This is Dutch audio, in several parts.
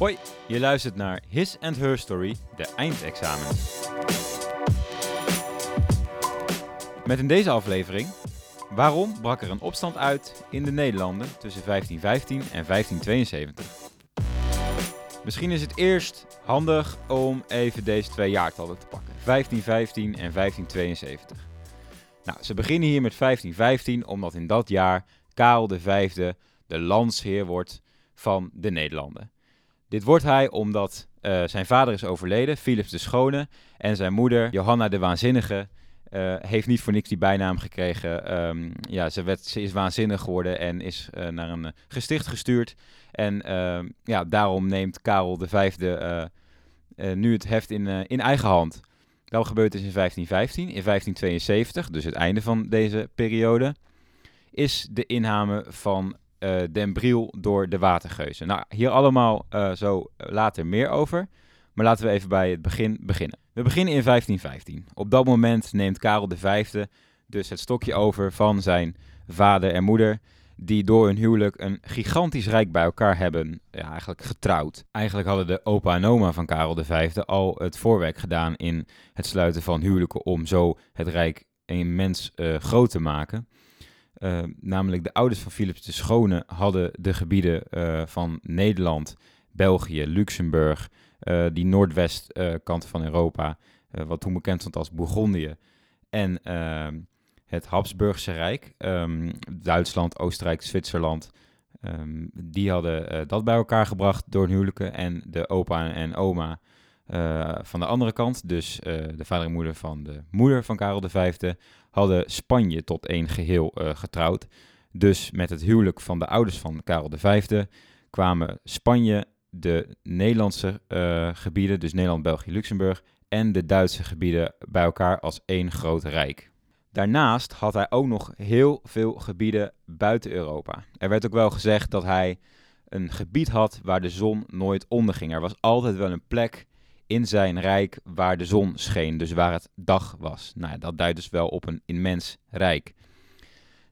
Hoi, je luistert naar His and Her Story, de eindexamen. Met in deze aflevering: waarom brak er een opstand uit in de Nederlanden tussen 1515 en 1572? Misschien is het eerst handig om even deze twee jaartallen te pakken. 1515 en 1572. Nou, ze beginnen hier met 1515 omdat in dat jaar Karel de Vijfde de landsheer wordt van de Nederlanden. Dit wordt hij omdat zijn vader is overleden, Philips de Schone, en zijn moeder, Johanna de Waanzinnige, heeft niet voor niks die bijnaam gekregen. Ze is waanzinnig geworden en is naar een gesticht gestuurd. En daarom neemt Karel V nu het heft in eigen hand. Dat gebeurt dus in 1515. In 1572, dus het einde van deze periode, is de inname van Den Briel door de watergeuzen. Nou, hier allemaal zo later meer over. Maar laten we even bij het begin beginnen. We beginnen in 1515. Op dat moment neemt Karel V dus het stokje over van zijn vader en moeder, die door hun huwelijk een gigantisch rijk bij elkaar hebben, ja, eigenlijk getrouwd. Eigenlijk hadden de opa en oma van Karel V al het voorwerk gedaan in het sluiten van huwelijken om zo het rijk immens groot te maken. Namelijk de ouders van Philips de Schone hadden de gebieden van Nederland, België, Luxemburg, die noordwestkant van Europa, wat toen bekend stond als Bourgondië, en het Habsburgse Rijk, Duitsland, Oostenrijk, Zwitserland, die hadden dat bij elkaar gebracht door hun huwelijken. En de opa en oma van de andere kant, dus de vader en moeder van de moeder van Karel V, hadden Spanje tot één geheel getrouwd. Dus met het huwelijk van de ouders van Karel V kwamen Spanje, de Nederlandse gebieden, dus Nederland, België, Luxemburg, en de Duitse gebieden bij elkaar als één groot rijk. Daarnaast had hij ook nog heel veel gebieden buiten Europa. Er werd ook wel gezegd dat hij een gebied had waar de zon nooit onderging. Er was altijd wel een plek in zijn rijk waar de zon scheen, dus waar het dag was. Nou, dat duidt dus wel op een immens rijk.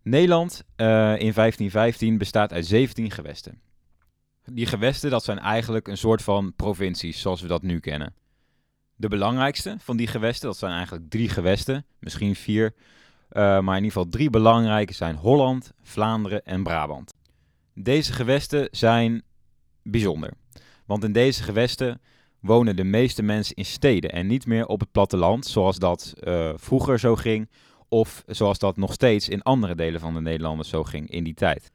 Nederland in 1515 bestaat uit 17 gewesten. Die gewesten, dat zijn eigenlijk een soort van provincies zoals we dat nu kennen. De belangrijkste van die gewesten, dat zijn eigenlijk 3 gewesten, misschien 4. Maar in ieder geval 3 belangrijke zijn Holland, Vlaanderen en Brabant. Deze gewesten zijn bijzonder. Want in deze gewesten wonen de meeste mensen in steden en niet meer op het platteland zoals dat vroeger zo ging. Of zoals dat nog steeds in andere delen van de Nederlanden zo ging in die tijd.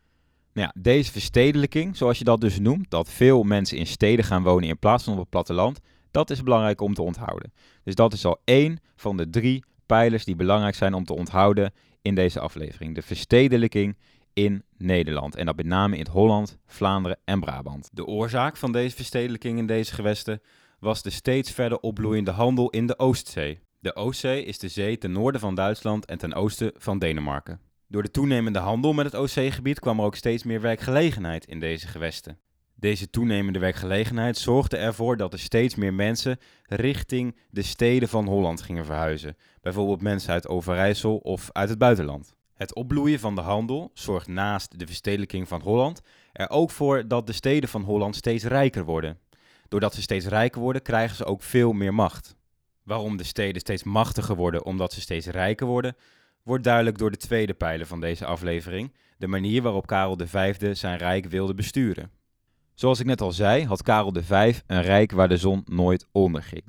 Nou ja, deze verstedelijking, zoals je dat dus noemt, dat veel mensen in steden gaan wonen in plaats van op het platteland, dat is belangrijk om te onthouden. Dus dat is al één van de 3 pijlers die belangrijk zijn om te onthouden in deze aflevering. De verstedelijking in Nederland en dat met name in Holland, Vlaanderen en Brabant. De oorzaak van deze verstedelijking in deze gewesten was de steeds verder opbloeiende handel in de Oostzee. De Oostzee is de zee ten noorden van Duitsland en ten oosten van Denemarken. Door de toenemende handel met het Oostzeegebied kwam er ook steeds meer werkgelegenheid in deze gewesten. Deze toenemende werkgelegenheid zorgde ervoor dat er steeds meer mensen richting de steden van Holland gingen verhuizen. Bijvoorbeeld mensen uit Overijssel of uit het buitenland. Het opbloeien van de handel zorgt naast de verstedelijking van Holland er ook voor dat de steden van Holland steeds rijker worden. Doordat ze steeds rijker worden, krijgen ze ook veel meer macht. Waarom de steden steeds machtiger worden omdat ze steeds rijker worden, wordt duidelijk door de tweede pijler van deze aflevering, de manier waarop Karel V zijn rijk wilde besturen. Zoals ik net al zei, had Karel V een rijk waar de zon nooit onderging.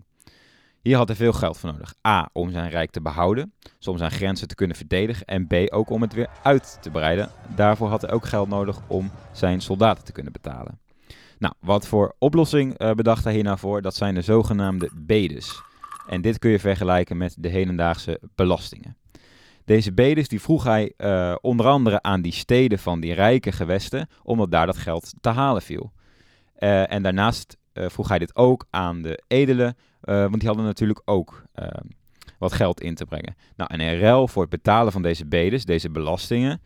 Hier had hij veel geld voor nodig. A, om zijn rijk te behouden, dus om zijn grenzen te kunnen verdedigen, en B, ook om het weer uit te breiden. Daarvoor had hij ook geld nodig om zijn soldaten te kunnen betalen. Nou, wat voor oplossing bedacht hij hier nou voor? Dat zijn de zogenaamde bedes. En dit kun je vergelijken met de hedendaagse belastingen. Deze bedes die vroeg hij onder andere aan die steden van die rijke gewesten, omdat daar dat geld te halen viel. En daarnaast vroeg hij dit ook aan de edelen, want die hadden natuurlijk ook wat geld in te brengen. Nou, en in ruil voor het betalen van deze bedes, deze belastingen,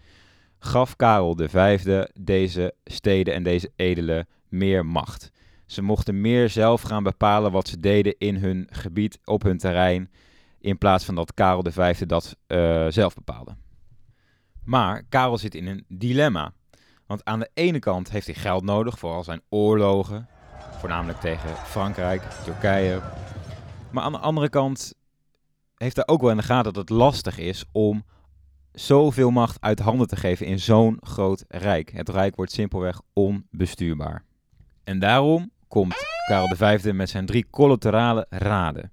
gaf Karel V deze steden en deze edelen meer macht. Ze mochten meer zelf gaan bepalen wat ze deden in hun gebied, op hun terrein, in plaats van dat Karel V dat zelf bepaalde. Maar Karel zit in een dilemma. Want aan de ene kant heeft hij geld nodig voor al zijn oorlogen. Voornamelijk tegen Frankrijk, Turkije. Maar aan de andere kant heeft hij ook wel in de gaten dat het lastig is om zoveel macht uit handen te geven in zo'n groot rijk. Het rijk wordt simpelweg onbestuurbaar. En daarom komt Karel V met zijn 3 collaterale raden.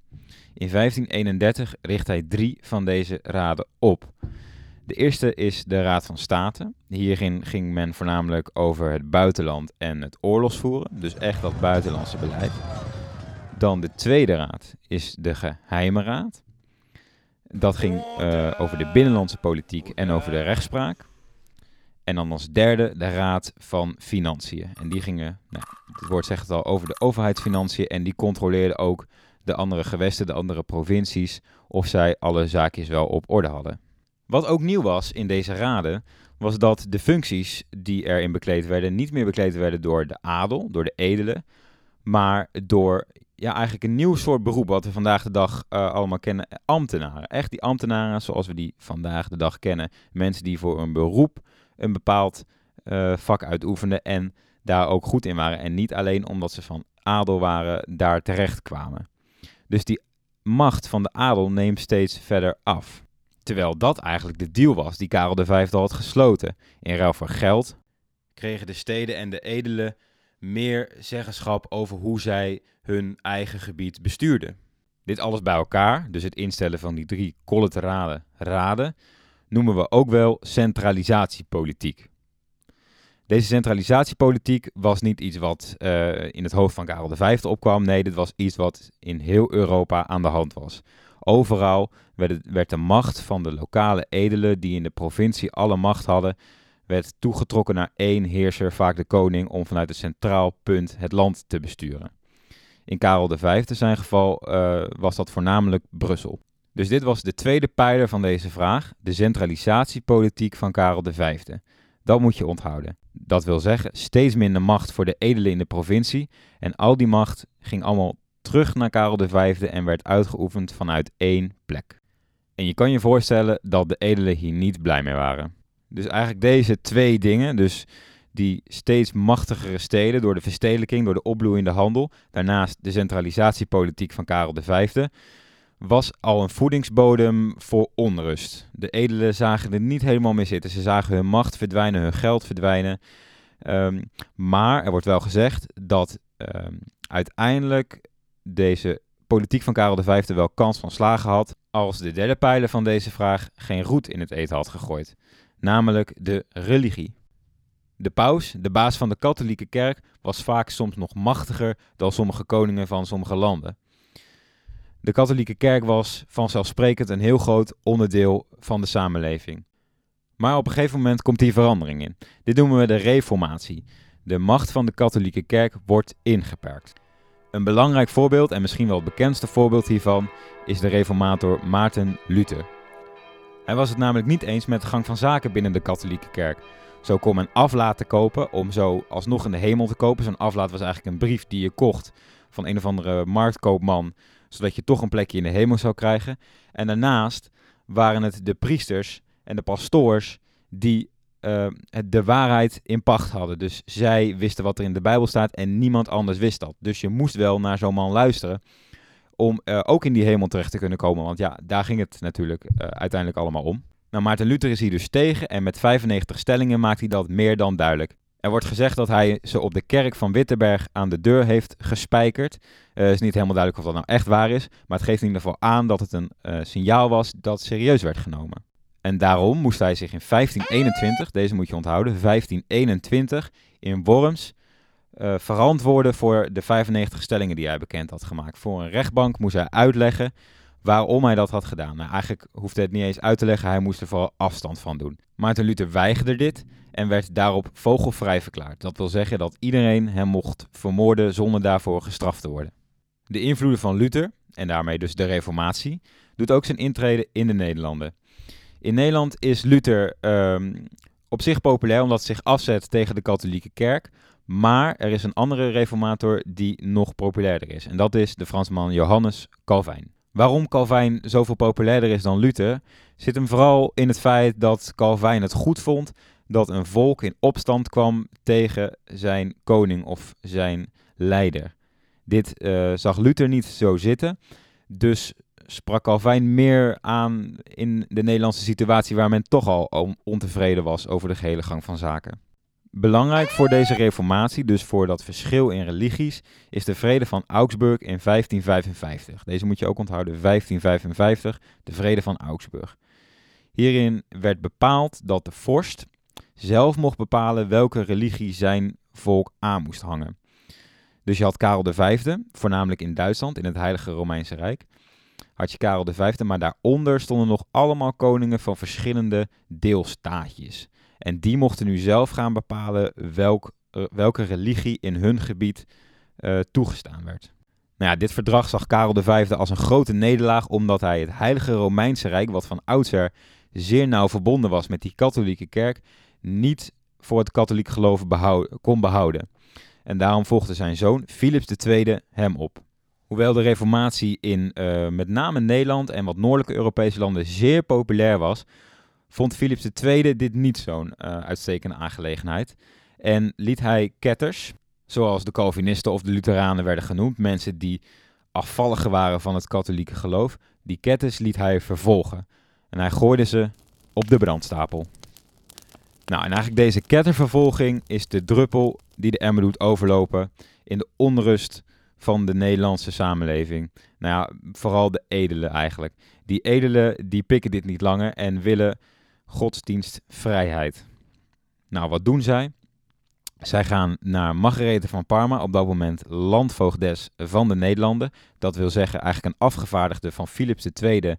In 1531 richt hij 3 van deze raden op. De eerste is de Raad van Staten. Hierin ging men voornamelijk over het buitenland en het oorlogsvoeren. Dus echt dat buitenlandse beleid. Dan de tweede raad is de geheime raad. Dat ging over de binnenlandse politiek en over de rechtspraak. En dan als derde de Raad van Financiën. En die gingen, het woord zegt het al, over de overheidsfinanciën. En die controleerden ook de andere gewesten, de andere provincies, of zij alle zaakjes wel op orde hadden. Wat ook nieuw was in deze raden, was dat de functies die erin bekleed werden, niet meer bekleed werden door de adel, door de edelen, maar door eigenlijk een nieuw soort beroep wat we vandaag de dag allemaal kennen, ambtenaren. Echt die ambtenaren zoals we die vandaag de dag kennen. Mensen die voor een beroep een bepaald vak uitoefenden en daar ook goed in waren. En niet alleen omdat ze van adel waren, daar terecht kwamen. Dus die macht van de adel neemt steeds verder af. Terwijl dat eigenlijk de deal was die Karel V al had gesloten. In ruil voor geld kregen de steden en de edelen meer zeggenschap over hoe zij hun eigen gebied bestuurden. Dit alles bij elkaar, dus het instellen van die 3 collaterale raden, noemen we ook wel centralisatiepolitiek. Deze centralisatiepolitiek was niet iets wat in het hoofd van Karel V opkwam. Nee, dit was iets wat in heel Europa aan de hand was. Overal werd de macht van de lokale edelen, die in de provincie alle macht hadden, werd toegetrokken naar één heerser, vaak de koning, om vanuit het centraal punt het land te besturen. In Karel V zijn geval was dat voornamelijk Brussel. Dus dit was de tweede pijler van deze vraag, de centralisatiepolitiek van Karel V. Dat moet je onthouden. Dat wil zeggen, steeds minder macht voor de edelen in de provincie en al die macht ging allemaal terug naar Karel V en werd uitgeoefend vanuit één plek. En je kan je voorstellen dat de edelen hier niet blij mee waren. Dus eigenlijk deze 2 dingen, dus die steeds machtigere steden door de verstedelijking, door de opbloeiende handel, daarnaast de centralisatiepolitiek van Karel V, was al een voedingsbodem voor onrust. De edelen zagen er niet helemaal mee zitten. Ze zagen hun macht verdwijnen, hun geld verdwijnen. Maar er wordt wel gezegd dat uiteindelijk deze politiek van Karel V wel kans van slagen had als de derde pijler van deze vraag geen roet in het eten had gegooid. Namelijk de religie. De paus, de baas van de katholieke kerk, was vaak soms nog machtiger dan sommige koningen van sommige landen. De katholieke kerk was vanzelfsprekend een heel groot onderdeel van de samenleving. Maar op een gegeven moment komt hier verandering in. Dit noemen we de reformatie. De macht van de katholieke kerk wordt ingeperkt. Een belangrijk voorbeeld en misschien wel het bekendste voorbeeld hiervan is de reformator Maarten Luther. Hij was het namelijk niet eens met de gang van zaken binnen de katholieke kerk. Zo kon men aflaten kopen om zo alsnog in de hemel te kopen. Zo'n aflaat was eigenlijk een brief die je kocht van een of andere marktkoopman, zodat je toch een plekje in de hemel zou krijgen. En daarnaast waren het de priesters en de pastoors die de waarheid in pacht hadden. Dus zij wisten wat er in de Bijbel staat en niemand anders wist dat. Dus je moest wel naar zo'n man luisteren om ook in die hemel terecht te kunnen komen. Want ja, daar ging het natuurlijk uiteindelijk allemaal om. Nou, Maarten Luther is hier dus tegen en met 95 stellingen maakt hij dat meer dan duidelijk. Er wordt gezegd dat hij ze op de kerk van Wittenberg aan de deur heeft gespijkerd. Het is niet helemaal duidelijk of dat nou echt waar is, maar het geeft in ieder geval aan dat het een signaal was dat serieus werd genomen. En daarom moest hij zich in 1521, deze moet je onthouden, 1521 in Worms verantwoorden voor de 95 stellingen die hij bekend had gemaakt. Voor een rechtbank moest hij uitleggen waarom hij dat had gedaan. Nou, eigenlijk hoefde hij het niet eens uit te leggen, hij moest er vooral afstand van doen. Maarten Luther weigerde dit en werd daarop vogelvrij verklaard. Dat wil zeggen dat iedereen hem mocht vermoorden zonder daarvoor gestraft te worden. De invloeden van Luther, en daarmee dus de reformatie, doet ook zijn intrede in de Nederlanden. In Nederland is Luther op zich populair omdat hij zich afzet tegen de katholieke kerk. Maar er is een andere reformator die nog populairder is. En dat is de Fransman Johannes Calvin. Waarom Calvin zoveel populairder is dan Luther, zit hem vooral in het feit dat Calvin het goed vond dat een volk in opstand kwam tegen zijn koning of zijn leider. Dit zag Luther niet zo zitten, dus sprak Calvijn meer aan in de Nederlandse situatie waar men toch al ontevreden was over de gehele gang van zaken. Belangrijk voor deze reformatie, dus voor dat verschil in religies, is de vrede van Augsburg in 1555. Deze moet je ook onthouden, 1555, de vrede van Augsburg. Hierin werd bepaald dat de vorst zelf mocht bepalen welke religie zijn volk aan moest hangen. Dus je had Karel de Vijfde, voornamelijk in Duitsland, in het Heilige Romeinse Rijk. Had je Karel de Vijfde, maar daaronder stonden nog allemaal koningen van verschillende deelstaatjes. En die mochten nu zelf gaan bepalen welke religie in hun gebied toegestaan werd. Nou ja, dit verdrag zag Karel V als een grote nederlaag, omdat hij het Heilige Romeinse Rijk, wat van oudsher zeer nauw verbonden was met die katholieke kerk, niet voor het katholiek geloof kon behouden. En daarom volgde zijn zoon Philips II hem op. Hoewel de reformatie in met name Nederland en wat noordelijke Europese landen zeer populair was, vond Philips II dit niet zo'n uitstekende aangelegenheid en liet hij ketters, zoals de Calvinisten of de Lutheranen werden genoemd, mensen die afvalligen waren van het katholieke geloof, die ketters liet hij vervolgen. En hij gooide ze op de brandstapel. Nou, en eigenlijk deze kettervervolging is de druppel die de emmer doet overlopen in de onrust van de Nederlandse samenleving. Nou ja, vooral de edelen eigenlijk. Die edelen die pikken dit niet langer en willen godsdienstvrijheid. Nou, wat doen zij? Zij gaan naar Margaretha van Parma, op dat moment landvoogdes van de Nederlanden. Dat wil zeggen eigenlijk een afgevaardigde van Philips II,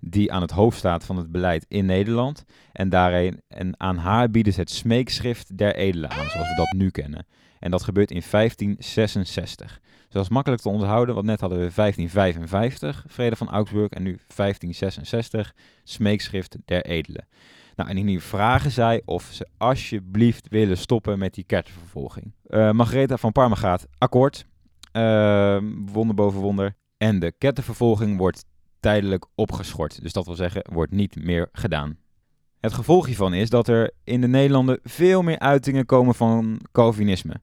die aan het hoofd staat van het beleid in Nederland. En daarin en aan haar bieden ze het smeekschrift der edelen aan, zoals we dat nu kennen. En dat gebeurt in 1566. Dus dat is makkelijk te onthouden, want net hadden we 1555, vrede van Augsburg, en nu 1566, smeekschrift der edelen. Nou, en hier vragen zij of ze alsjeblieft willen stoppen met die kettervervolging. Margaretha van Parma gaat akkoord, wonder boven wonder. En de kettervervolging wordt tijdelijk opgeschort. Dus dat wil zeggen, wordt niet meer gedaan. Het gevolg hiervan is dat er in de Nederlanden veel meer uitingen komen van Calvinisme.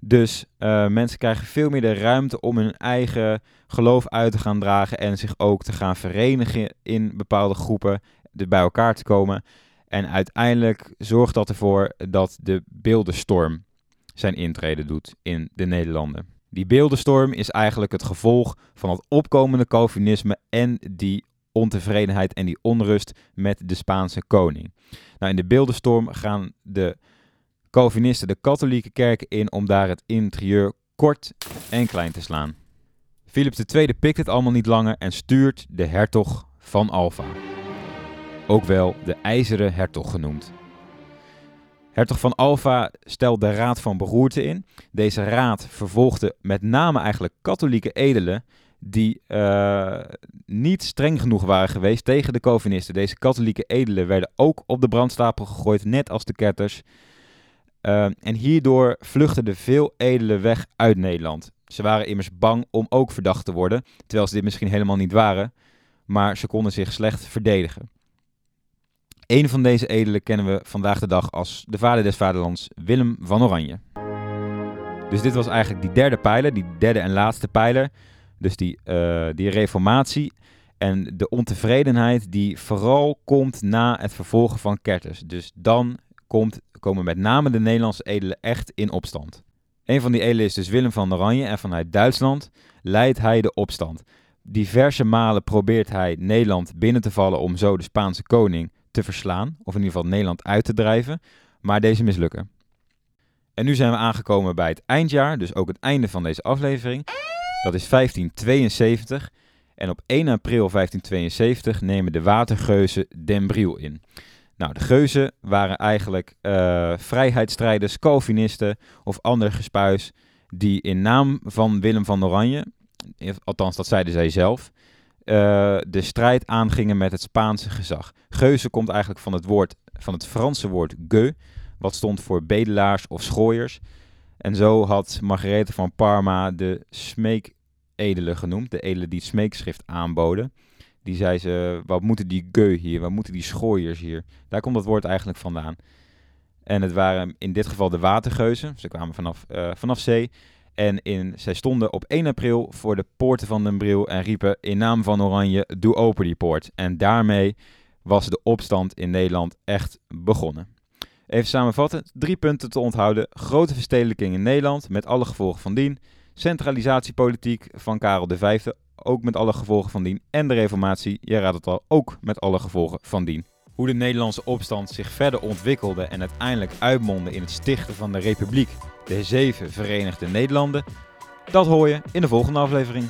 Dus mensen krijgen veel meer de ruimte om hun eigen geloof uit te gaan dragen en zich ook te gaan verenigen in bepaalde groepen, er bij elkaar te komen. En uiteindelijk zorgt dat ervoor dat de beeldenstorm zijn intrede doet in de Nederlanden. Die beeldenstorm is eigenlijk het gevolg van het opkomende Calvinisme en die ontevredenheid en die onrust met de Spaanse koning. Nou, in de beeldenstorm gaan de Calvinisten de katholieke kerken in om daar het interieur kort en klein te slaan. Philips II pikt het allemaal niet langer en stuurt de hertog van Alva, ook wel de IJzeren Hertog genoemd. Hertog van Alva stelde de Raad van Beroerte in. Deze raad vervolgde met name eigenlijk katholieke edelen die niet streng genoeg waren geweest tegen de Calvinisten. Deze katholieke edelen werden ook op de brandstapel gegooid, net als de ketters. En hierdoor vluchtten er veel edelen weg uit Nederland. Ze waren immers bang om ook verdacht te worden, terwijl ze dit misschien helemaal niet waren, maar ze konden zich slecht verdedigen. Een van deze edelen kennen we vandaag de dag als de vader des vaderlands, Willem van Oranje. Dus dit was eigenlijk die derde pijler, die derde en laatste pijler. Dus die reformatie en de ontevredenheid die vooral komt na het vervolgen van ketters. Dus dan komen met name de Nederlandse edelen echt in opstand. Een van die edelen is dus Willem van Oranje en vanuit Duitsland leidt hij de opstand. Diverse malen probeert hij Nederland binnen te vallen om zo de Spaanse koning te verslaan, of in ieder geval Nederland uit te drijven, maar deze mislukken. En nu zijn we aangekomen bij het eindjaar, dus ook het einde van deze aflevering. Dat is 1572 en op 1 april 1572 nemen de watergeuzen Den Briel in. Nou, de geuzen waren eigenlijk vrijheidsstrijders, Calvinisten of ander gespuis die in naam van Willem van Oranje, althans dat zeiden zij zelf, de strijd aangingen met het Spaanse gezag. Geuzen komt eigenlijk van het Franse woord gueux, wat stond voor bedelaars of schooiers. En zo had Margaretha van Parma de smeekedelen genoemd, de edelen die het smeekschrift aanboden. Die zei ze, wat moeten die gueux hier, wat moeten die schooiers hier? Daar komt dat woord eigenlijk vandaan. En het waren in dit geval de watergeuzen, ze kwamen vanaf zee En zij stonden op 1 april voor de poorten van Den Briel en riepen in naam van Oranje, doe open die poort. En daarmee was de opstand in Nederland echt begonnen. Even samenvatten, 3 punten te onthouden. Grote verstedelijking in Nederland, met alle gevolgen van dien. Centralisatiepolitiek van Karel de Vijfde, ook met alle gevolgen van dien. En de reformatie, je raadt het al, ook met alle gevolgen van dien. Hoe de Nederlandse opstand zich verder ontwikkelde en uiteindelijk uitmondde in het stichten van de Republiek, de 7 Verenigde Nederlanden, dat hoor je in de volgende aflevering.